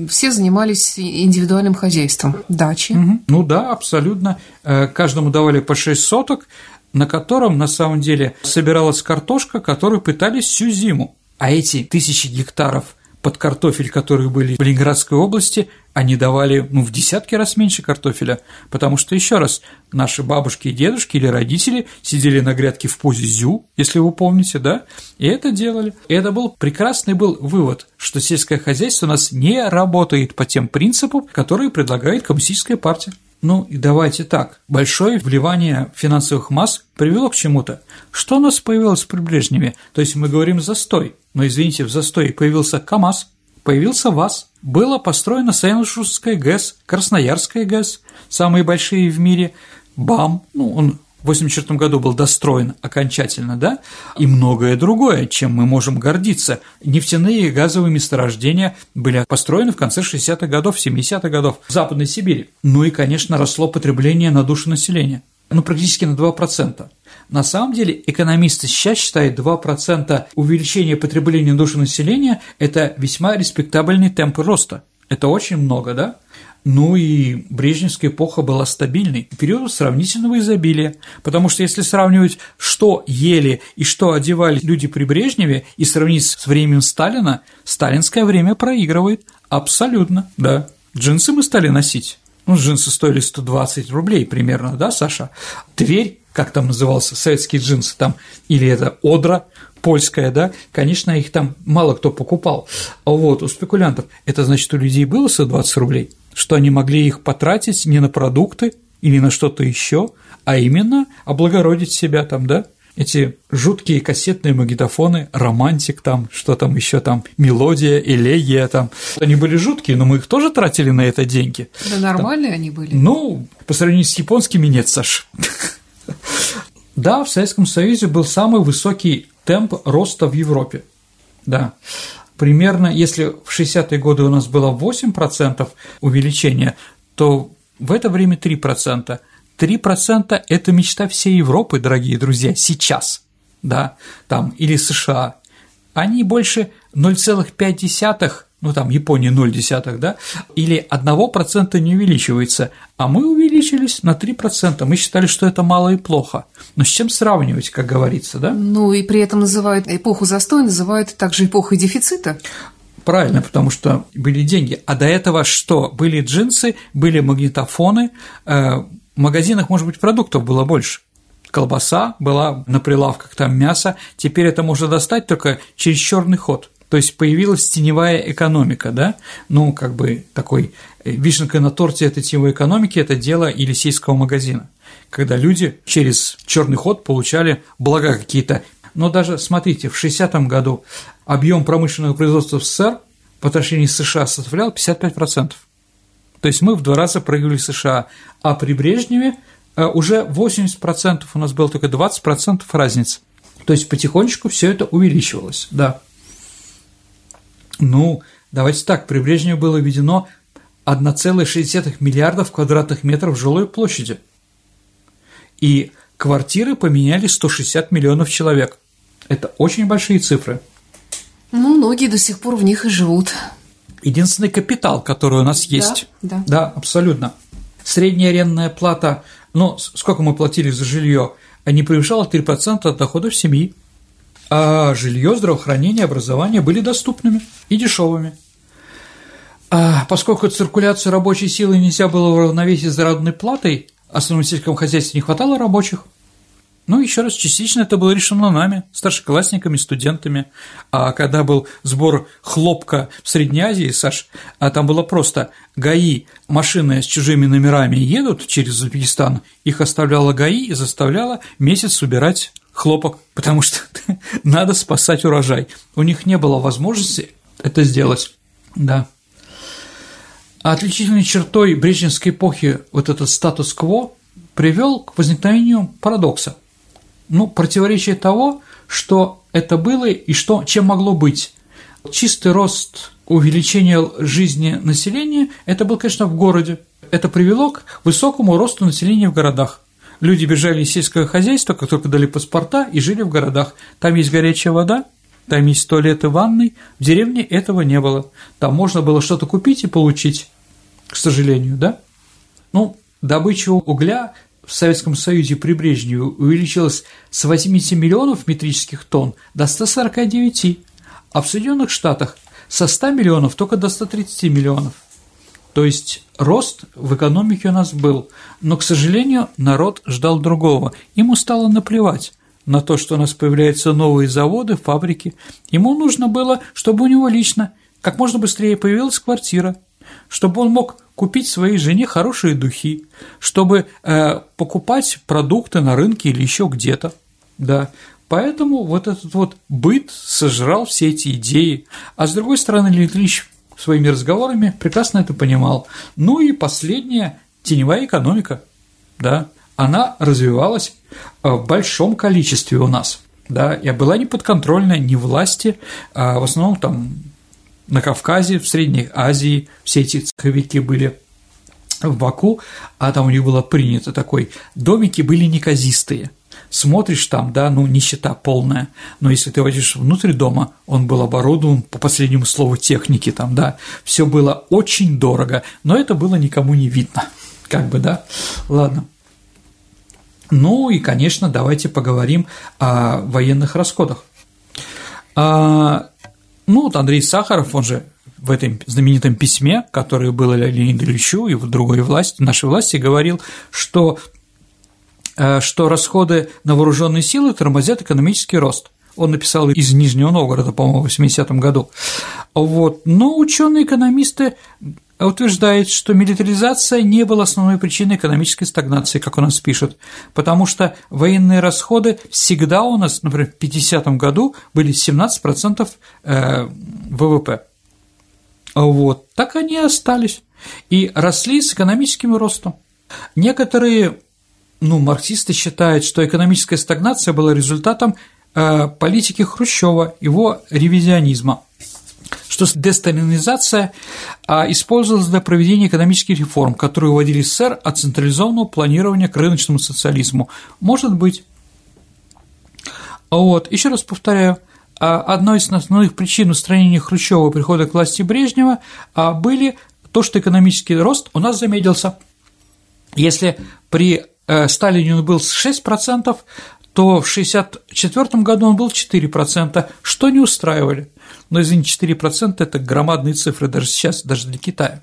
все занимались индивидуальным хозяйством, дачи. Ну да, абсолютно. Каждому давали по 6 соток, на котором на самом деле собиралась картошка, которую пытались всю зиму. А эти тысячи гектаров под картофель, которые были в Ленинградской области, они давали в десятки раз меньше картофеля, потому что, еще раз, наши бабушки и дедушки или родители сидели на грядке в позе зю, если вы помните, да, и это делали. И это был прекрасный вывод, что сельское хозяйство у нас не работает по тем принципам, которые предлагает коммунистическая партия. Ну и давайте так, большое вливание финансовых масс привело к чему-то. Что у нас появилось при Брежневе? То есть мы говорим «застой», но, извините, в застое появился КАМАЗ, появился ВАЗ, было построено Саянушевская ГЭС, Красноярская ГЭС, самые большие в мире, БАМ, он в 1984 году был достроен окончательно, да, и многое другое, чем мы можем гордиться. Нефтяные и газовые месторождения были построены в конце 60-х годов, 70-х годов в Западной Сибири. Ну и, конечно, росло потребление на душу населения. ну, практически на 2%. На самом деле экономисты сейчас считают 2% увеличения потребления на душу населения – это весьма респектабельный темп роста. Это очень много, да? Ну и брежневская эпоха была стабильной, период сравнительного изобилия, потому что если сравнивать, что ели и что одевали люди при Брежневе, и сравнить с временем Сталина, сталинское время проигрывает абсолютно, да. Джинсы мы стали носить, ну, джинсы стоили 120 рублей примерно, да, Саша? Тверь, как там назывался, советские джинсы там, или это одра польская, да, конечно, их там мало кто покупал, а вот у спекулянтов, это значит, у людей было 120 рублей, что они могли их потратить не на продукты или на что-то еще, а именно облагородить себя там, да? Эти жуткие кассетные магнитофоны, романтик там, что там еще там, мелодия, элегия там. Они были жуткие, но мы их тоже тратили на это деньги. Да нормальные там. Они были. Ну, по сравнению с японскими нет, Саш. Да, в Советском Союзе был самый высокий темп роста в Европе, да. Примерно, если в 60-е годы у нас было 8% увеличения, то в это время 3%. 3% – это мечта всей Европы, дорогие друзья, сейчас, да, там, или США. Они больше 0,5, ну, там, Япония 0,1, да, или 1% не увеличивается, а мы увеличились на 3%, мы считали, что это мало и плохо. Но с чем сравнивать, как говорится, да? Ну, и при этом называют эпоху застоя, называют также эпохой дефицита. Правильно, потому что были деньги. А до этого что? Были джинсы, были магнитофоны, в магазинах, может быть, продуктов было больше. Колбаса была на прилавках, там мясо. Теперь это можно достать только через черный ход. То есть появилась теневая экономика, да? Ну, как бы такой вишенкой на торте этой теневой экономики – это дело Елисейского магазина, когда люди через черный ход получали блага какие-то. Но даже, смотрите, в 60-м году объем промышленного производства в СССР по отношению к США составлял 55%. То есть мы в 2 раза прыгнули в США, а при Брежневе уже 80%, у нас было только 20% разницы. То есть потихонечку все это увеличивалось, да. Ну, давайте так, при Брежневе было введено 1,6 миллиардов квадратных метров жилой площади, и квартиры поменяли 160 миллионов человек. Это очень большие цифры. Ну, многие до сих пор в них и живут. Единственный капитал, который у нас есть. Да, да. Да, абсолютно. Средняя арендная плата, ну, сколько мы платили за жилье, не превышала 3% от доходов семьи. А жилье, здравоохранение, образование были доступными и дешевыми. А поскольку циркуляцию рабочей силы нельзя было уравновесить с заработной платой, основным сельскому хозяйству не хватало рабочих. Ну, еще раз, частично это было решено нами, старшеклассниками, студентами. А когда был сбор хлопка в Средней Азии, Саш, а там было просто ГАИ, машины с чужими номерами едут через Узбекистан, их оставляла ГАИ и заставляла месяц убирать хлопок, потому что надо спасать урожай. У них не было возможности это сделать, да. Отличительной чертой брежневской эпохи вот этот статус-кво привел к возникновению парадокса. Ну, противоречие того, что это было и что, чем могло быть. Чистый рост увеличения жизни населения – это был, конечно, в городе. Это привело к высокому росту населения в городах. Люди бежали из сельского хозяйства, как только дали паспорта, и жили в городах. Там есть горячая вода, там есть туалеты, ванны. В деревне этого не было. Там можно было что-то купить и получить, к сожалению, да? Ну, добыча угля в Советском Союзе при Брежневе увеличилась с 80 миллионов метрических тонн до 149, а в Соединенных Штатах со 100 миллионов только до 130 миллионов. То есть рост в экономике у нас был, но, к сожалению, народ ждал другого. Ему стало наплевать на то, что у нас появляются новые заводы, фабрики. Ему нужно было, чтобы у него лично как можно быстрее появилась квартира, чтобы он мог купить своей жене хорошие духи, чтобы покупать продукты на рынке или еще где-то, да. Поэтому вот этот вот быт сожрал все эти идеи, а с другой стороны Леонид Ильич своими разговорами прекрасно это понимал. Ну и последняя теневая экономика, да, она развивалась в большом количестве у нас, да, и была не подконтрольна ни власти, а в основном там на Кавказе, в Средней Азии все эти цеховики были. в Баку, а там у них было принято такой, домики были неказистые. Смотришь там, да, ну, нищета полная, но если ты войдешь внутрь дома, он был оборудован по последнему слову техники там, да, все было очень дорого, но это было никому не видно, как бы, да, ладно. Ну и, конечно, давайте поговорим о военных расходах. Ну, вот Андрей Сахаров, он же в этом знаменитом письме, которое было Леониду Ильичу и другой власти, нашей власти, говорил, что расходы на вооруженные силы тормозят экономический рост. Он написал из Нижнего Новгорода, по-моему, в 80-м году. Вот. Но ученые-экономисты утверждают, что милитаризация не была основной причиной экономической стагнации, как у нас пишут, потому что военные расходы всегда у нас, например, в 50-м году были 17% ВВП. Вот. Так они и остались, и росли с экономическим ростом. Некоторые марксисты считают, что экономическая стагнация была результатом политики Хрущева, его ревизионизма, что десталинизация использовалась для проведения экономических реформ, которые уводили СССР от централизованного планирования к рыночному социализму. Может быть. Вот. Еще раз повторяю, одной из основных причин устранения Хрущева и прихода к власти Брежнева были то, что экономический рост у нас замедлился. Если при Сталине он был 6%, то в 1964 году он был 4%, что не устраивали. Но, извините, 4% – это громадные цифры даже сейчас, даже для Китая.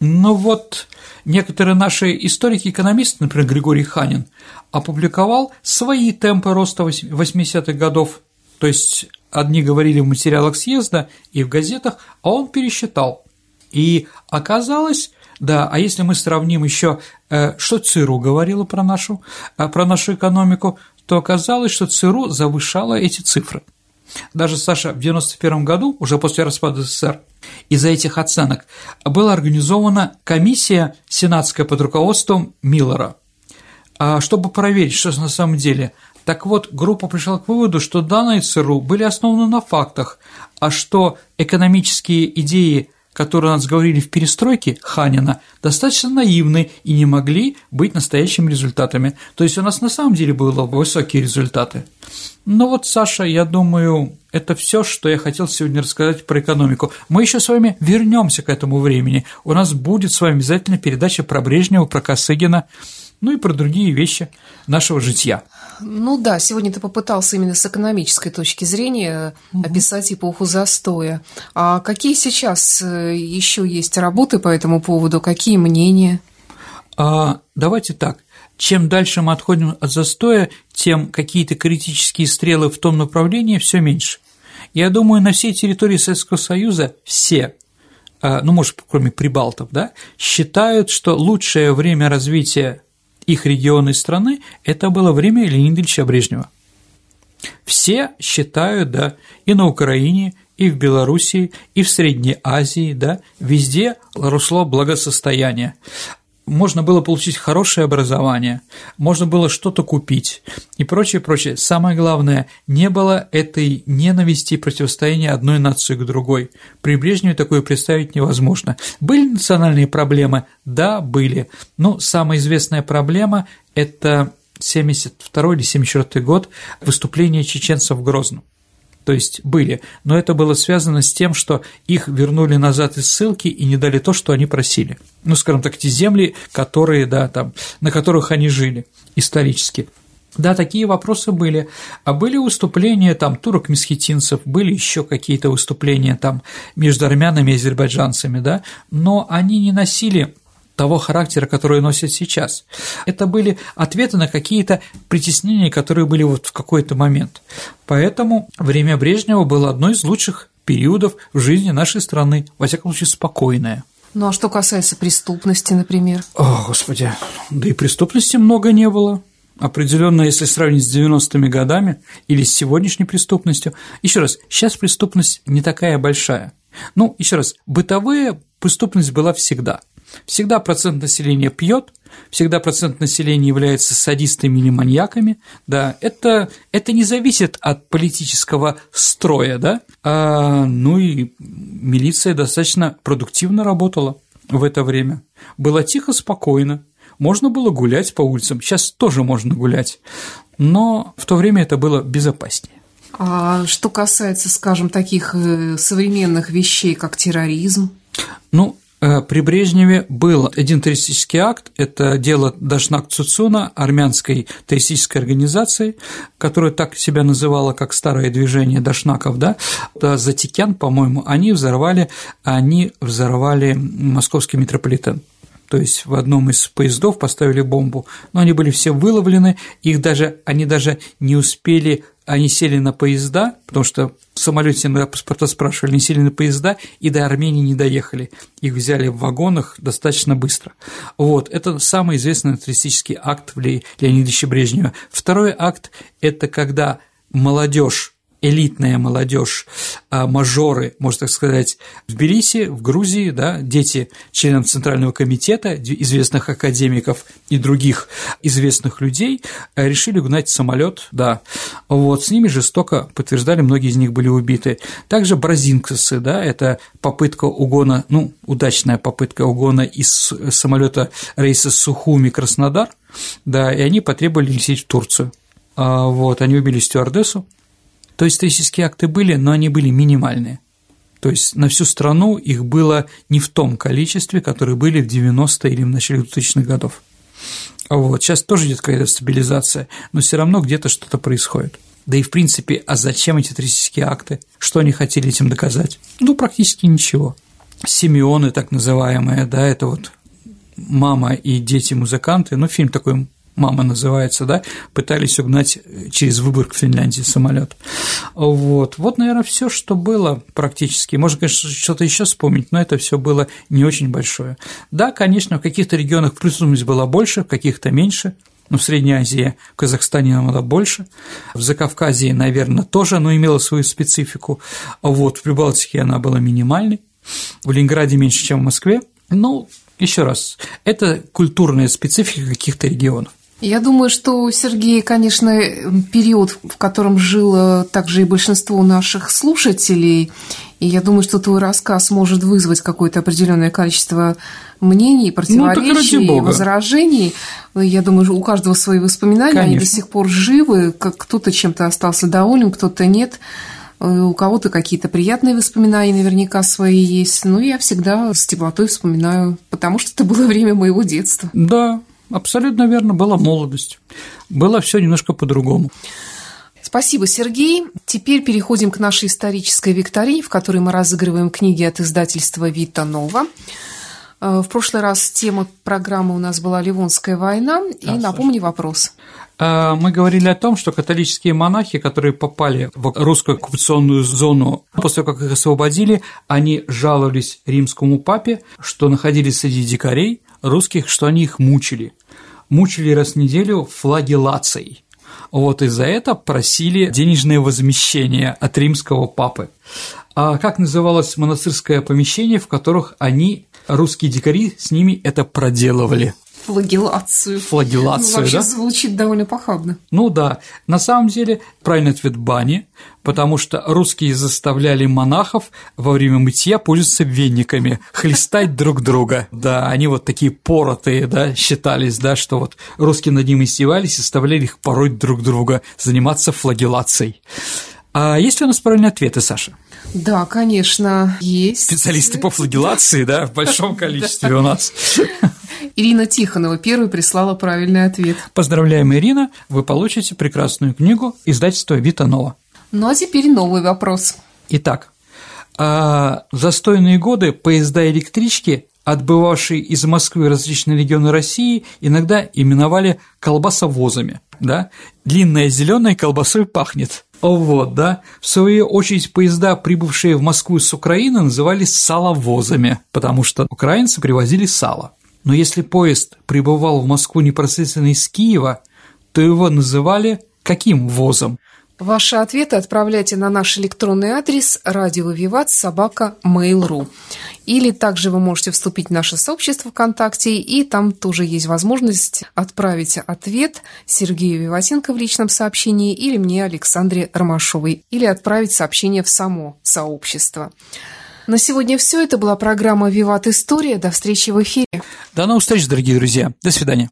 Но вот некоторые наши историки-экономисты, например, Григорий Ханин, опубликовал свои темпы роста 80-х годов, то есть одни говорили в материалах съезда и в газетах, а он пересчитал. И оказалось… Да, а если мы сравним еще, что ЦРУ говорила про нашу экономику, то оказалось, что ЦРУ завышала эти цифры. Даже, Саша, в 1991 году, уже после распада СССР, из-за этих оценок была организована комиссия сенатская под руководством Миллера, чтобы проверить, что на самом деле. Так вот, группа пришла к выводу, что данные ЦРУ были основаны на фактах, а что экономические идеи, которые у нас говорили в перестройке Ханина, достаточно наивны и не могли быть настоящими результатами. То есть у нас на самом деле были высокие результаты. Ну вот, Саша, я думаю, это все, что я хотел сегодня рассказать про экономику. Мы еще с вами вернемся к этому времени. У нас будет с вами обязательно передача про Брежнева, про Косыгина, ну и про другие вещи нашего жития. Ну да, сегодня ты попытался именно с экономической точки зрения описать эпоху застоя. А какие сейчас еще есть работы по этому поводу, какие мнения? Давайте так. Чем дальше мы отходим от застоя, тем какие-то критические стрелы в том направлении все меньше. Я думаю, на всей территории Советского Союза все, ну, может, кроме прибалтов, да, считают, что лучшее время развития их региона и страны – это было время Леонида Ильича Брежнева. Все считают, да, и на Украине, и в Белоруссии, и в Средней Азии, да, везде росло благосостояние. Можно было получить хорошее образование, можно было что-то купить и прочее, прочее. Самое главное, не было этой ненависти и противостояния одной нации к другой. При Брежневе такое представить невозможно. Были национальные проблемы? Да, были. Но самая известная проблема – это 1972 или 1974 год, выступление чеченцев в Грозном. То есть были, но это было связано с тем, что их вернули назад из ссылки и не дали то, что они просили. Ну, скажем так, те земли, которые, да, там, на которых они жили исторически. Да, такие вопросы были. А были выступления там турок-месхетинцев, были еще какие-то выступления там между армянами и азербайджанцами, да, но они не носили того характера, который носят сейчас. Это были ответы на какие-то притеснения, которые были вот в какой-то момент. Поэтому время Брежнева было одной из лучших периодов в жизни нашей страны, во всяком случае, спокойное. Ну, а что касается преступности, например? О, Господи, да и преступности много не было. Определенно, если сравнить с 90-ми годами или с сегодняшней преступностью. Еще раз, сейчас преступность не такая большая. Ну, еще раз, бытовая преступность была всегда. Всегда процент населения пьет, всегда процент населения является садистами или маньяками, да, это не зависит от политического строя, да, ну и милиция достаточно продуктивно работала. в это время. Было тихо, спокойно, можно было гулять по улицам, сейчас тоже можно гулять, но в то время это было безопаснее. А что касается, скажем, таких современных вещей, как терроризм? Ну, при Брежневе был один террористический акт, это дело Дашнак Цуцуна, армянской террористической организации, которая так себя называла, как старое движение Дашнаков, да, Затикян, по-моему, они взорвали московский метрополитен. То есть в одном из поездов поставили бомбу, но они были все выловлены, они даже не успели, они сели на поезда, потому что в самолете иногда паспорта спрашивали, они сели на поезда и до Армении не доехали, их взяли в вагонах достаточно быстро. Вот, это самый известный террористический акт Леонида Ильича Брежнева. Второй акт – это когда молодежь, элитная молодежь, мажоры, можно так сказать, в Тбилиси, в Грузии, да, дети членов Центрального комитета, известных академиков и других известных людей решили угнать самолет, да, вот, с ними жестоко подтверждали, многие из них были убиты. Также бразинксы, да, это попытка угона, ну, удачная попытка угона из самолета рейса Сухуми-Краснодар, да, и они потребовали лететь в Турцию, вот, они убили стюардессу. То есть террористические акты были, но они были минимальные. То есть на всю страну их было не в том количестве, которые были в 90-е или в начале 2000-х годов. Вот. Сейчас тоже идет какая-то стабилизация, но все равно где-то что-то происходит. Да и в принципе, а зачем эти террористические акты? Что они хотели этим доказать? Ну, практически ничего. Симеоны, так называемые, да, это вот мама и дети-музыканты, ну, фильм такой «Мама» называется, да, пытались угнать через Выборг в Финляндии самолет. Вот, наверное, все, что было практически. Можно, конечно, что-то еще вспомнить, но это все было не очень большое. Да, конечно, в каких-то регионах преступность была больше, в каких-то меньше. Но в Средней Азии, в Казахстане она была больше, в Закавказье, наверное, тоже она имела свою специфику. Вот, в Прибалтике она была минимальной, в Ленинграде меньше, чем в Москве. Ну, еще раз, это культурная специфика каких-то регионов. Я думаю, что, Сергей, конечно, период, в котором жило также и большинство наших слушателей, и я думаю, что твой рассказ может вызвать какое-то определенное количество мнений, противоречий, возражений. Я думаю, у каждого свои воспоминания, конечно. Они до сих пор живы, кто-то чем-то остался доволен, кто-то нет. У кого-то какие-то приятные воспоминания наверняка свои есть, но я всегда с теплотой вспоминаю, потому что это было время моего детства. Да. Абсолютно верно, была молодость. Было все немножко по-другому. Спасибо, Сергей. Теперь переходим к нашей исторической викторине, в которой мы разыгрываем книги от издательства «Вита Нова». В прошлый раз тема программы у нас была «Ливонская война», и напомни вопрос. Мы говорили о том, что католические монахи, которые попали в русскую оккупационную зону, после того, как их освободили, они жаловались римскому папе, что находились среди дикарей русских, что они их мучили. Мучили раз в неделю флагеллацией. Вот и за это просили денежное возмещение от римского папы. А как называлось монастырское помещение, в которых они, русские дикари, с ними это проделывали? Флагеллацию. Флагеллацию, ну, вообще, да? Звучит довольно похабно. Ну да, на самом деле правильный ответ – бани, потому что русские заставляли монахов во время мытья пользоваться вениками, хлестать друг друга. Да, они вот такие поротые, да, считались, да, что вот русские над ними издевались и заставляли их пороть друг друга, заниматься флагеллацией. А есть ли у нас правильные ответы, Саша? Да, конечно, есть. Специалисты по флагеллации, да, в большом количестве у нас. Ирина Тихонова первой прислала правильный ответ. Поздравляем, Ирина, вы получите прекрасную книгу издательства «Вита Нова». Ну а теперь новый вопрос. Итак, в застойные годы поезда и электрички, отбывавшие из Москвы различные регионы России, иногда именовали колбасовозами, да? Длинная зеленая колбасой пахнет. Вот, да. В свою очередь, поезда, прибывшие в Москву с Украины, назывались саловозами, потому что украинцы привозили сало. Но если поезд прибывал в Москву непосредственно из Киева, то его называли каким возом? Ваши ответы отправляйте на наш электронный адрес radio-vivat@mail.ru. Или также вы можете вступить в наше сообщество ВКонтакте, и там тоже есть возможность отправить ответ Сергею Виватенко в личном сообщении или мне, Александре Ромашовой, или отправить сообщение в само сообщество. На сегодня все. Это была программа «Виват История». До встречи в эфире. До новых встреч, дорогие друзья. До свидания.